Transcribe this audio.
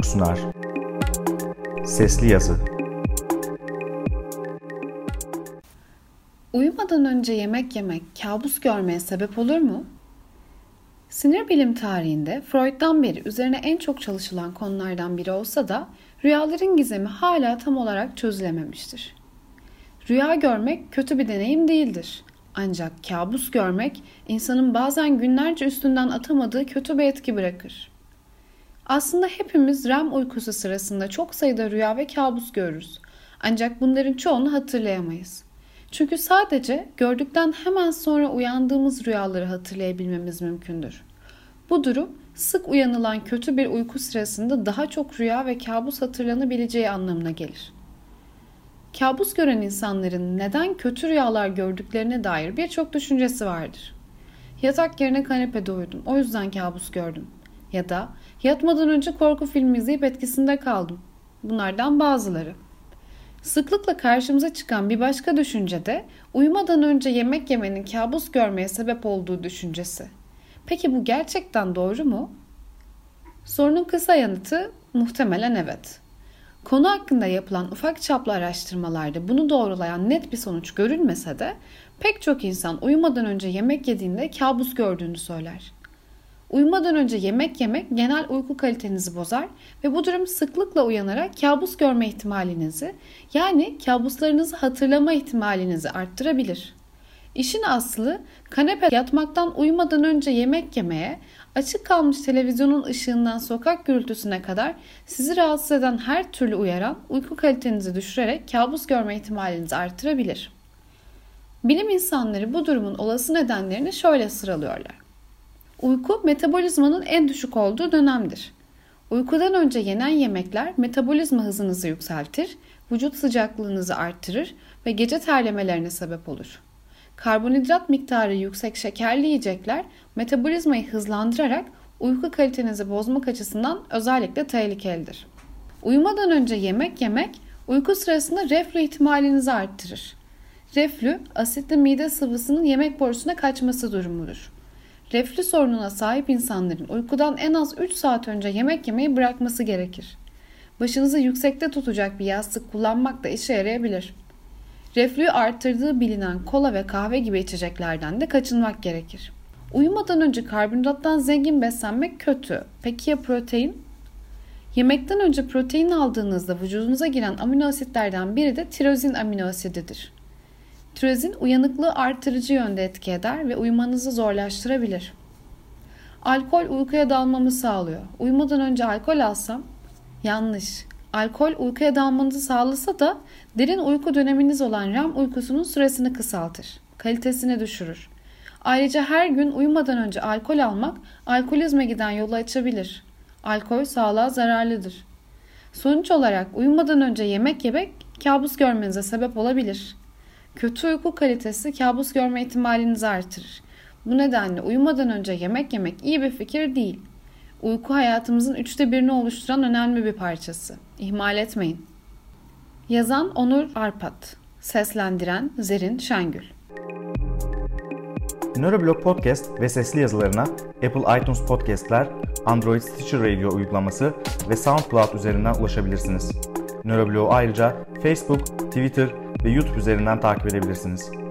Neuroblog sunar. Sesli yazı. Uyumadan önce yemek yemek kabus görmeye sebep olur mu? Sinir bilim tarihinde Freud'dan beri üzerine en çok çalışılan konulardan biri olsa da rüyaların gizemi hala tam olarak çözülememiştir. Rüya görmek kötü bir deneyim değildir. Ancak kabus görmek insanın bazen günlerce üstünden atamadığı kötü bir etki bırakır. Aslında hepimiz REM uykusu sırasında çok sayıda rüya ve kabus görürüz. Ancak bunların çoğunu hatırlayamayız. Çünkü sadece gördükten hemen sonra uyandığımız rüyaları hatırlayabilmemiz mümkündür. Bu durum sık uyanılan kötü bir uyku sırasında daha çok rüya ve kabus hatırlanabileceği anlamına gelir. Kabus gören insanların neden kötü rüyalar gördüklerine dair birçok düşüncesi vardır. Yatak yerine kanepede uyudum, o yüzden kabus gördüm. Ya da yatmadan önce korku filmi izleyip etkisinde kaldım. Bunlardan bazıları. Sıklıkla karşımıza çıkan bir başka düşünce de uyumadan önce yemek yemenin kabus görmeye sebep olduğu düşüncesi. Peki bu gerçekten doğru mu? Sorunun kısa yanıtı muhtemelen evet. Konu hakkında yapılan ufak çaplı araştırmalarda bunu doğrulayan net bir sonuç görülmese de pek çok insan uyumadan önce yemek yediğinde kabus gördüğünü söyler. Uyumadan önce yemek yemek genel uyku kalitenizi bozar ve bu durum sıklıkla uyanarak kabus görme ihtimalinizi, yani kabuslarınızı hatırlama ihtimalinizi arttırabilir. İşin aslı, kanepede yatmaktan uyumadan önce yemek yemeye, açık kalmış televizyonun ışığından sokak gürültüsüne kadar sizi rahatsız eden her türlü uyaran uyku kalitenizi düşürerek kabus görme ihtimalinizi arttırabilir. Bilim insanları bu durumun olası nedenlerini şöyle sıralıyorlar. Uyku metabolizmanın en düşük olduğu dönemdir. Uykudan önce yenen yemekler metabolizma hızınızı yükseltir, vücut sıcaklığınızı arttırır ve gece terlemelerine sebep olur. Karbonhidrat miktarı yüksek şekerli yiyecekler metabolizmayı hızlandırarak uyku kalitenizi bozmak açısından özellikle tehlikelidir. Uyumadan önce yemek yemek uyku sırasında reflü ihtimalinizi arttırır. Reflü, asitli mide sıvısının yemek borusuna kaçması durumudur. Reflü sorununa sahip insanların uykudan en az 3 saat önce yemek yemeyi bırakması gerekir. Başınızı yüksekte tutacak bir yastık kullanmak da işe yarayabilir. Reflüyü arttırdığı bilinen kola ve kahve gibi içeceklerden de kaçınmak gerekir. Uyumadan önce karbonhidrattan zengin beslenmek kötü. Peki ya protein? Yemekten önce protein aldığınızda vücudunuza giren amino asitlerden biri de tirozin amino asididir. Tirozin uyanıklığı artırıcı yönde etki eder ve uyumanızı zorlaştırabilir. Alkol uykuya dalmamı sağlıyor. Uyumadan önce alkol alsam? Yanlış. Alkol uykuya dalmanızı sağlasa da derin uyku döneminiz olan REM uykusunun süresini kısaltır, kalitesini düşürür. Ayrıca her gün uyumadan önce alkol almak alkolizme giden yolu açabilir. Alkol sağlığa zararlıdır. Sonuç olarak uyumadan önce yemek yemek kabus görmenize sebep olabilir. Kötü uyku kalitesi kabus görme ihtimalinizi artırır. Bu nedenle uyumadan önce yemek yemek iyi bir fikir değil. Uyku hayatımızın 1/3'ünü oluşturan önemli bir parçası. İhmal etmeyin. Yazan Onur Arpat, seslendiren Zerin Şengül. Neuroblog Podcast ve sesli yazılarına Apple iTunes Podcast'ler, Android Stitcher Radio uygulaması ve SoundCloud üzerinden ulaşabilirsiniz. Neuroblog'u ayrıca Facebook, Twitter ve YouTube üzerinden takip edebilirsiniz.